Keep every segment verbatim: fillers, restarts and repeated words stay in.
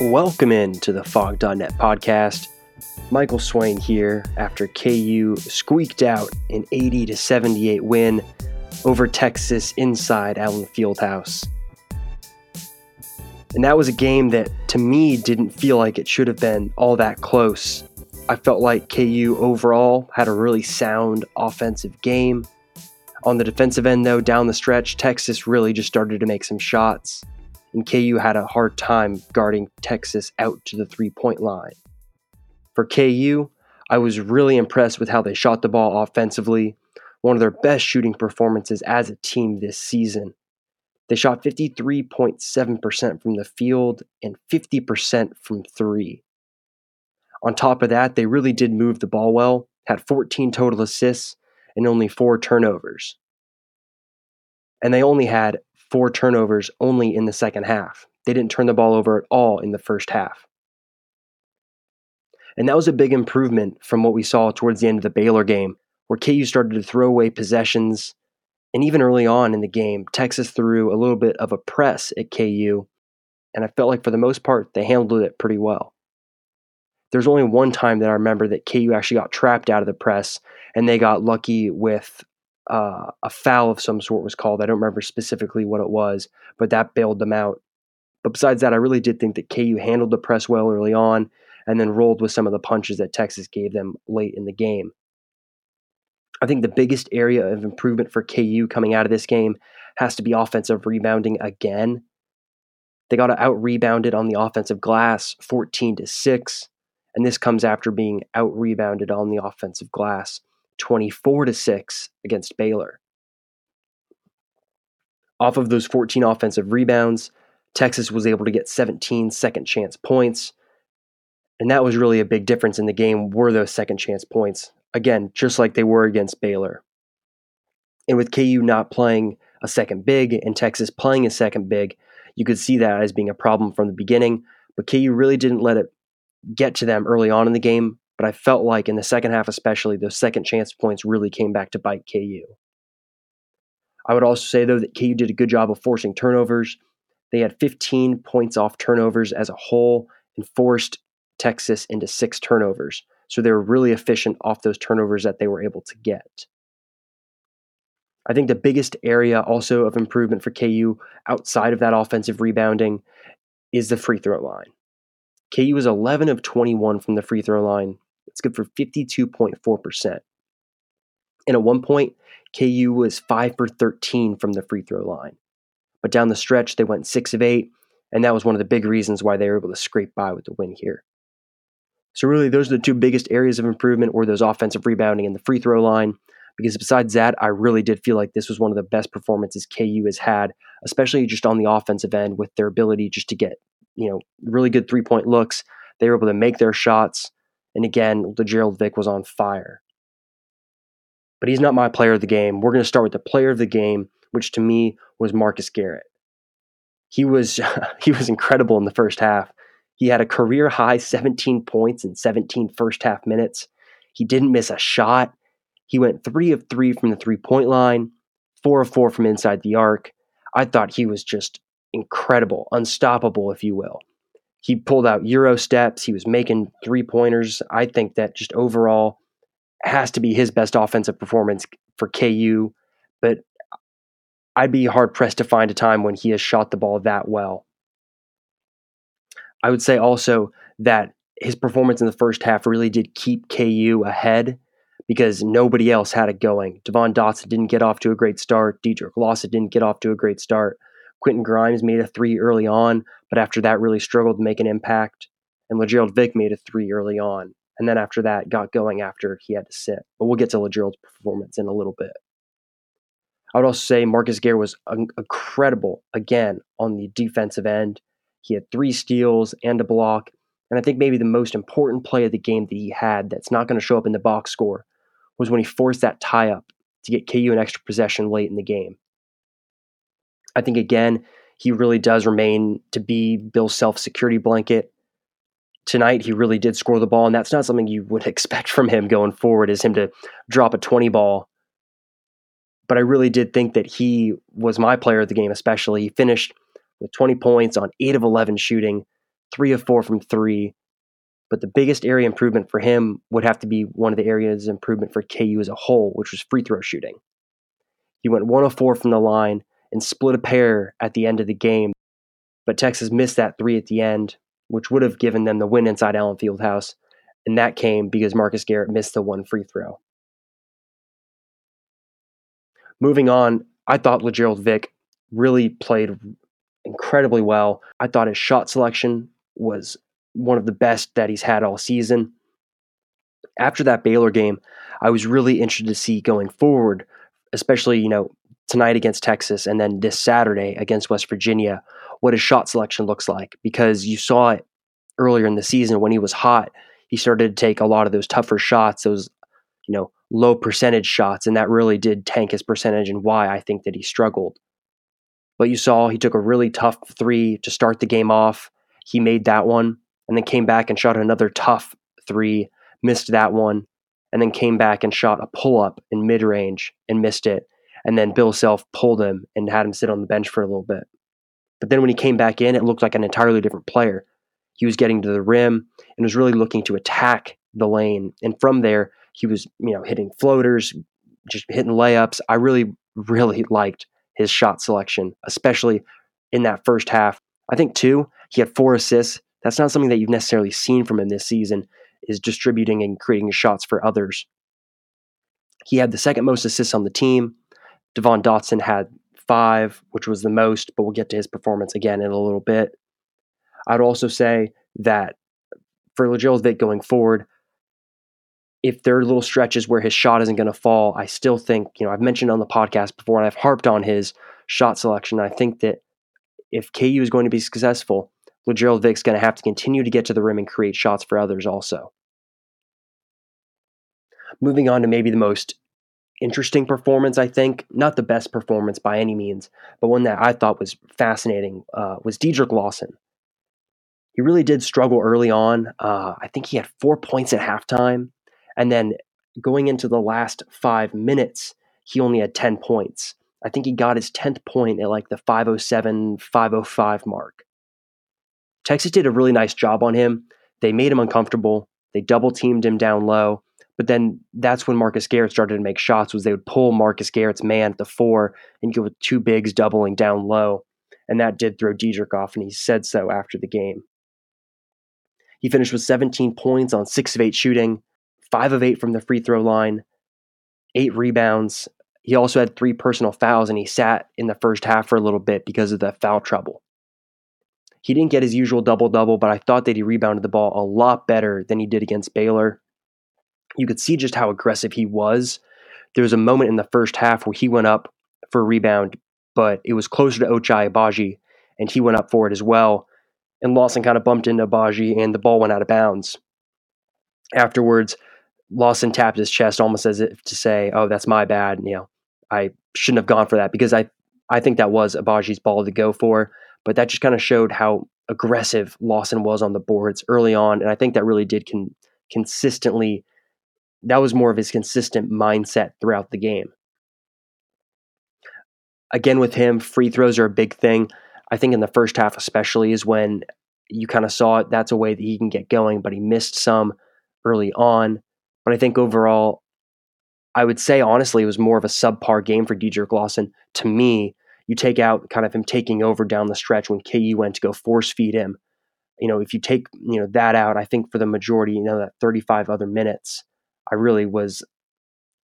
Welcome in to the Fog dot net podcast. Michael Swain here after K U squeaked out an eighty to seventy-eight win over Texas inside Allen Fieldhouse. And that was a game that, to me, didn't feel like it should have been all that close. I felt like K U overall had a really sound offensive game. On the defensive end, though, down the stretch, Texas really just started to make some shots, and K U had a hard time guarding Texas out to the three-point line. For K U, I was really impressed with how they shot the ball offensively, one of their best shooting performances as a team this season. They shot fifty-three point seven percent from the field and fifty percent from three. On top of that, they really did move the ball well, had fourteen total assists and only four turnovers. And they only had four turnovers only in the second half. They didn't turn the ball over at all in the first half. And that was a big improvement from what we saw towards the end of the Baylor game, where K U started to throw away possessions. And even early on in the game, Texas threw a little bit of a press at K U, and I felt like for the most part, they handled it pretty well. There's only one time that I remember that K U actually got trapped out of the press, and they got lucky with uh, a foul of some sort was called. I don't remember specifically what it was, but that bailed them out. But besides that, I really did think that K U handled the press well early on, and then rolled with some of the punches that Texas gave them late in the game. I think the biggest area of improvement for K U coming out of this game has to be offensive rebounding again. They got out-rebounded on the offensive glass, fourteen to six, and this comes after being out-rebounded on the offensive glass, twenty-four to six against Baylor. Off of those fourteen offensive rebounds, Texas was able to get seventeen second-chance points, and that was really a big difference in the game were those second-chance points. Again, just like they were against Baylor. And with K U not playing a second big and Texas playing a second big, you could see that as being a problem from the beginning. But K U really didn't let it get to them early on in the game. But I felt like in the second half especially, those second chance points really came back to bite K U. I would also say, though, that K U did a good job of forcing turnovers. They had fifteen points off turnovers as a whole and forced Texas into six turnovers. So they were really efficient off those turnovers that they were able to get. I think the biggest area also of improvement for K U outside of that offensive rebounding is the free throw line. K U is eleven of twenty-one from the free throw line. It's good for fifty-two point four percent. And at one point, K U was five for thirteen from the free throw line. But down the stretch, they went six of eight, and that was one of the big reasons why they were able to scrape by with the win here. So really, those are the two biggest areas of improvement, or those offensive rebounding and the free throw line, because besides that, I really did feel like this was one of the best performances K U has had, especially just on the offensive end with their ability just to get, you know, really good three-point looks. They were able to make their shots, and again, LeGerald Vick was on fire. But he's not my player of the game. We're going to start with the player of the game, which to me was Marcus Garrett. He was he was incredible in the first half. He had a career-high seventeen points in seventeen first-half minutes. He didn't miss a shot. He went three of three from the three-point line, four of four from inside the arc. I thought he was just incredible, unstoppable, if you will. He pulled out Euro steps. He was making three-pointers. I think that just overall has to be his best offensive performance for K U, but I'd be hard-pressed to find a time when he has shot the ball that well. I would say also that his performance in the first half really did keep K U ahead because nobody else had it going. Devon Dotson didn't get off to a great start. Dietrich Lossett didn't get off to a great start. Quentin Grimes made a three early on, but after that really struggled to make an impact. And LeGerald Vick made a three early on. And then after that got going after he had to sit. But we'll get to LeGerald's performance in a little bit. I would also say Marcus Garrett was incredible, again, on the defensive end. He had three steals and a block, and I think maybe the most important play of the game that he had that's not going to show up in the box score was when he forced that tie-up to get K U an extra possession late in the game. I think, again, he really does remain to be Bill Self's security blanket. Tonight, he really did score the ball, and that's not something you would expect from him going forward, is him to drop a twenty ball but I really did think that he was my player of the game, especially. He finished with twenty points on eight of eleven shooting, three of four from three. But the biggest area improvement for him would have to be one of the areas improvement for K U as a whole, which was free throw shooting. He went one of four from the line and split a pair at the end of the game. But Texas missed that three at the end, which would have given them the win inside Allen Fieldhouse. And that came because Marcus Garrett missed the one free throw. Moving on, I thought LeGerald Vick really played incredibly well. I thought his shot selection was one of the best that he's had all season. After that Baylor game, I was really interested to see going forward, especially, you know, tonight against Texas and then this Saturday against West Virginia, what his shot selection looks like, because you saw it earlier in the season when he was hot. He started to take a lot of those tougher shots, those, you know, low percentage shots, and that really did tank his percentage and why I think that he struggled. But you saw he took a really tough three to start the game off. He made that one and then came back and shot another tough three, missed that one, and then came back and shot a pull-up in mid-range and missed it. And then Bill Self pulled him and had him sit on the bench for a little bit. But then when he came back in, it looked like an entirely different player. He was getting to the rim and was really looking to attack the lane. And from there, he was, you know, hitting floaters, just hitting layups. I really, really liked his shot selection, especially in that first half. I think, too, he had four assists. That's not something that you've necessarily seen from him this season, is distributing and creating shots for others. He had the second most assists on the team. Devon Dotson had five, which was the most, but we'll get to his performance again in a little bit. I'd also say that for LeGerald Vick going forward, if there are little stretches where his shot isn't going to fall, I still think, you know, I've mentioned on the podcast before and I've harped on his shot selection. I think that if K U is going to be successful, LeGerald Vick's going to have to continue to get to the rim and create shots for others also. Moving on to maybe the most interesting performance, I think. Not the best performance by any means, but one that I thought was fascinating uh, was Dietrich Lawson. He really did struggle early on. Uh, I think he had four points at halftime. And then going into the last five minutes, he only had ten points. I think he got his tenth point at like the five oh seven, five oh five mark. Texas did a really nice job on him. They made him uncomfortable. They double-teamed him down low. But then that's when Marcus Garrett started to make shots, was they would pull Marcus Garrett's man at the four and go with two bigs doubling down low. And that did throw Dedrick off, and he said so after the game. He finished with seventeen points on six of eight shooting, five of eight from the free throw line, eight rebounds. He also had three personal fouls, and he sat in the first half for a little bit because of the foul trouble. He didn't get his usual double-double, but I thought that he rebounded the ball a lot better than he did against Baylor. You could see just how aggressive he was. There was a moment in the first half where he went up for a rebound, but it was closer to Ochai Agbaji, and he went up for it as well. And Lawson kind of bumped into Agbaji, and the ball went out of bounds. Afterwards, Lawson tapped his chest almost as if to say, oh, that's my bad. You know, I shouldn't have gone for that, because I, I think that was Agbaji's ball to go for. But that just kind of showed how aggressive Lawson was on the boards early on. And I think that really did con- consistently, that was more of his consistent mindset throughout the game. Again, with him, free throws are a big thing. I think in the first half especially is when you kind of saw it. That's a way that he can get going, but he missed some early on. But I think overall, I would say honestly, it was more of a subpar game for Dedrick Lawson to me. You take out kind of him taking over down the stretch when K U went to go force feed him. You know, if you take, you know, that out, I think for the majority, you know, that thirty-five other minutes, I really was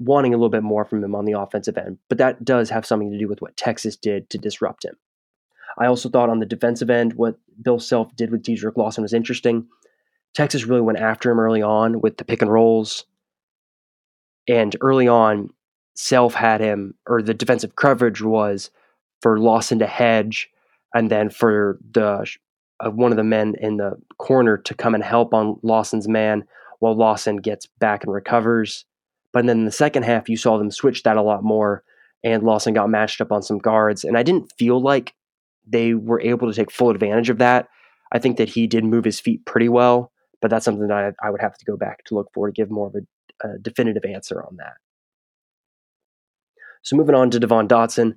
wanting a little bit more from him on the offensive end. But that does have something to do with what Texas did to disrupt him. I also thought on the defensive end, what Bill Self did with Dedrick Lawson was interesting. Texas really went after him early on with the pick and rolls. And early on, Self had him, or the defensive coverage was for Lawson to hedge, and then for the uh, one of the men in the corner to come and help on Lawson's man while Lawson gets back and recovers. But then in the second half, you saw them switch that a lot more, and Lawson got matched up on some guards, and I didn't feel like they were able to take full advantage of that. I think that he did move his feet pretty well, but that's something that I, I would have to go back to look for to give more of a, a definitive answer on that. So moving on to Devon Dotson,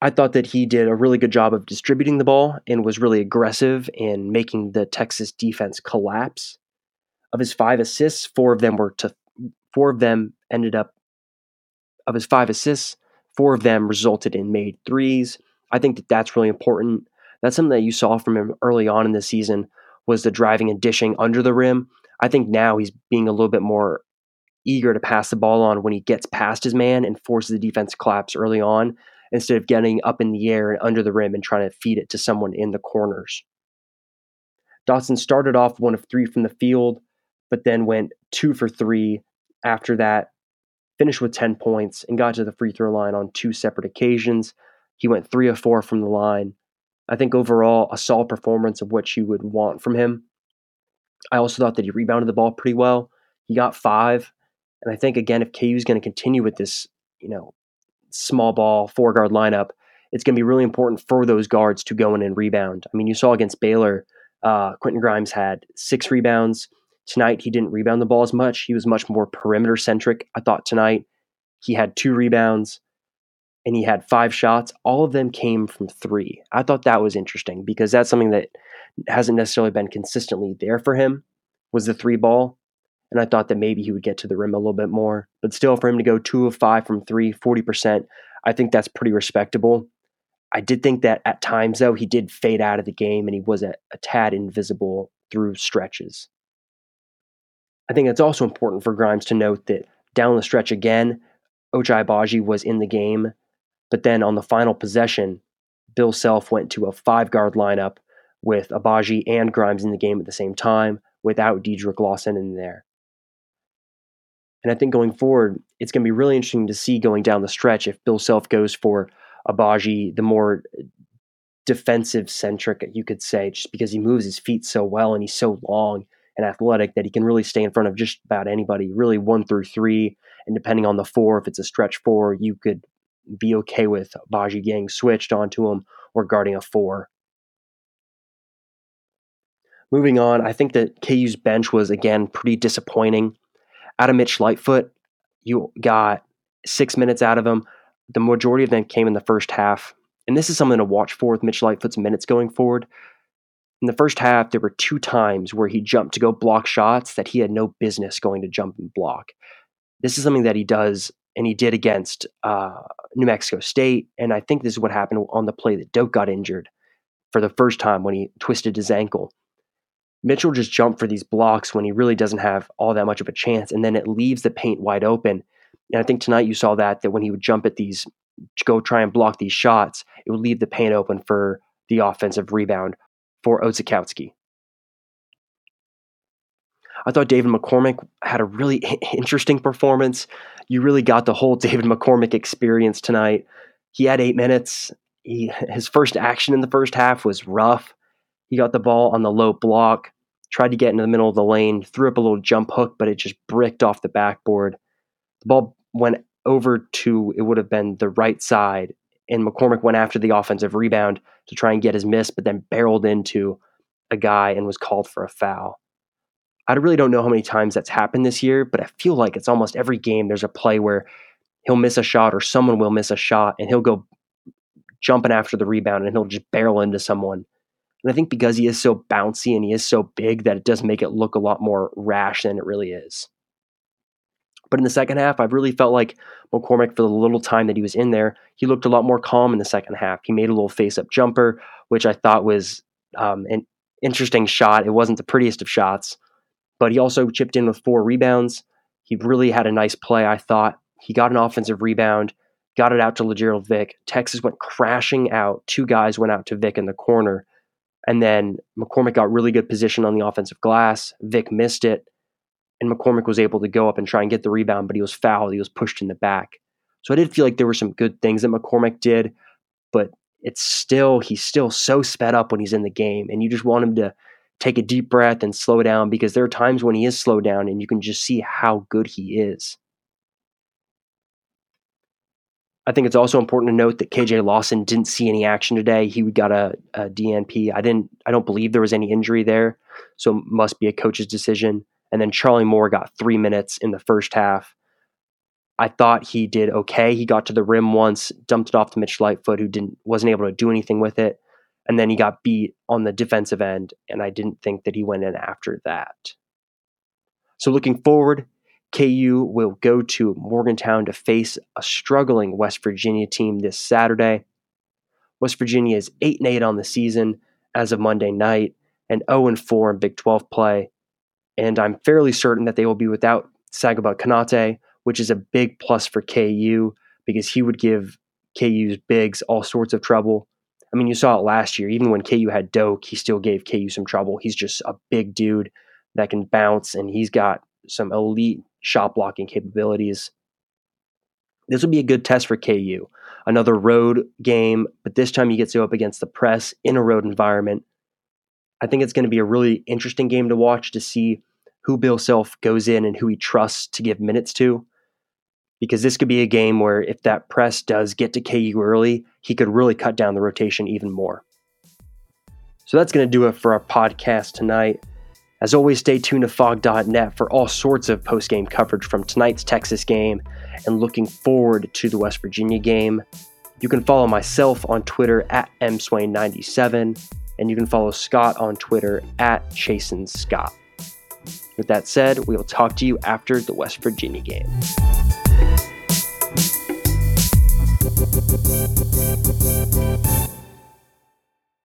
I thought that he did a really good job of distributing the ball and was really aggressive in making the Texas defense collapse. Of his five assists, four of them were to four of them ended up. Of his five assists, four of them resulted in made threes. I think that that's really important. That's something that you saw from him early on in the season was the driving and dishing under the rim. I think now he's being a little bit more eager to pass the ball on when he gets past his man and forces the defense to collapse early on instead of getting up in the air and under the rim and trying to feed it to someone in the corners. Dotson started off one of three from the field, but then went two for three after that, finished with ten points, and got to the free throw line on two separate occasions. He went three of four from the line. I think overall a solid performance of what you would want from him. I also thought that he rebounded the ball pretty well. He got five. And I think, again, if K U is going to continue with this, you know, small ball, four-guard lineup, it's going to be really important for those guards to go in and rebound. I mean, you saw against Baylor, uh, Quentin Grimes had six rebounds. Tonight, he didn't rebound the ball as much. He was much more perimeter-centric, I thought, tonight. He had two rebounds, and he had five shots. All of them came from three. I thought that was interesting because that's something that hasn't necessarily been consistently there for him was the three ball. And I thought that maybe he would get to the rim a little bit more. But still, for him to go two of five from three, forty percent, I think that's pretty respectable. I did think that at times, though, he did fade out of the game and he was a, a tad invisible through stretches. I think it's also important for Grimes to note that down the stretch again, Ochai Agbaji was in the game. But then on the final possession, Bill Self went to a five-guard lineup with Agbaji and Grimes in the game at the same time without Dietrich Lawson in there. And I think going forward, it's going to be really interesting to see going down the stretch if Bill Self goes for Agbaji, the more defensive-centric, you could say, just because he moves his feet so well and he's so long and athletic that he can really stay in front of just about anybody, really one through three. And depending on the four, if it's a stretch four, you could be okay with Agbaji getting switched onto him or guarding a four. Moving on, I think that K U's bench was, again, pretty disappointing. Out of Mitch Lightfoot, you got six minutes out of him. The majority of them came in the first half. And this is something to watch for with Mitch Lightfoot's minutes going forward. In the first half, there were two times where he jumped to go block shots that he had no business going to jump and block. This is something that he does, and he did against uh, New Mexico State. And I think this is what happened on the play that Doak got injured for the first time when he twisted his ankle. Mitchell just jumped for these blocks when he really doesn't have all that much of a chance, and then it leaves the paint wide open. And I think tonight you saw that, that when he would jump at these, go try and block these shots, it would leave the paint open for the offensive rebound for Odzikowski. I thought David McCormack had a really interesting performance. You really got the whole David McCormack experience tonight. He had eight minutes. He, his first action in the first half was rough. He got the ball on the low block, tried to get into the middle of the lane, threw up a little jump hook, but it just bricked off the backboard. The ball went over to, it would have been the right side, and McCormack went after the offensive rebound to try and get his miss, but then barreled into a guy and was called for a foul. I really don't know how many times that's happened this year, but I feel like it's almost every game there's a play where he'll miss a shot or someone will miss a shot, and he'll go jumping after the rebound, and he'll just barrel into someone. And I think because he is so bouncy and he is so big that it does make it look a lot more rash than it really is. But in the second half, I really felt like McCormack, for the little time that he was in there, he looked a lot more calm in the second half. He made a little face-up jumper, which I thought was um, an interesting shot. It wasn't the prettiest of shots, but he also chipped in with four rebounds. He really had a nice play, I thought. He got an offensive rebound, got it out to LeGerald Vick. Texas went crashing out. Two guys went out to Vick in the corner. And then McCormack got really good position on the offensive glass. Vic missed it, and McCormack was able to go up and try and get the rebound, but he was fouled. He was pushed in the back. So I did feel like there were some good things that McCormack did, but it's still he's still so sped up when he's in the game, and you just want him to take a deep breath and slow down because there are times when he is slowed down, and you can just see how good he is. I think it's also important to note that K J Lawson didn't see any action today. He got a, a D N P. I didn't. I don't believe there was any injury there, so it must be a coach's decision. And then Charlie Moore got three minutes in the first half. I thought he did okay. He got to the rim once, dumped it off to Mitch Lightfoot, who didn't wasn't able to do anything with it. And then he got beat on the defensive end, and I didn't think that he went in after that. So looking forward, K U will go to Morgantown to face a struggling West Virginia team this Saturday. West Virginia is eight and eight on the season as of Monday night and oh and four in Big twelve play. And I'm fairly certain that they will be without Sagaba Kanate, which is a big plus for K U because he would give K U's bigs all sorts of trouble. I mean, you saw it last year. Even when K U had Doak, he still gave K U some trouble. He's just a big dude that can bounce, and he's got some elite shot blocking capabilities. This will be a good test for K U. Another road game, but this time you get to go up against the press in a road environment. I think it's going to be a really interesting game to watch to see who Bill Self goes in and who he trusts to give minutes to, because this could be a game where if that press does get to K U early, he could really cut down the rotation even more. So that's going to do it for our podcast tonight. As always, stay tuned to Fog dot net for all sorts of post-game coverage from tonight's Texas game and looking forward to the West Virginia game. You can follow myself on Twitter at m swain nine seven, and you can follow Scott on Twitter at chasen scott. With that said, we will talk to you after the West Virginia game.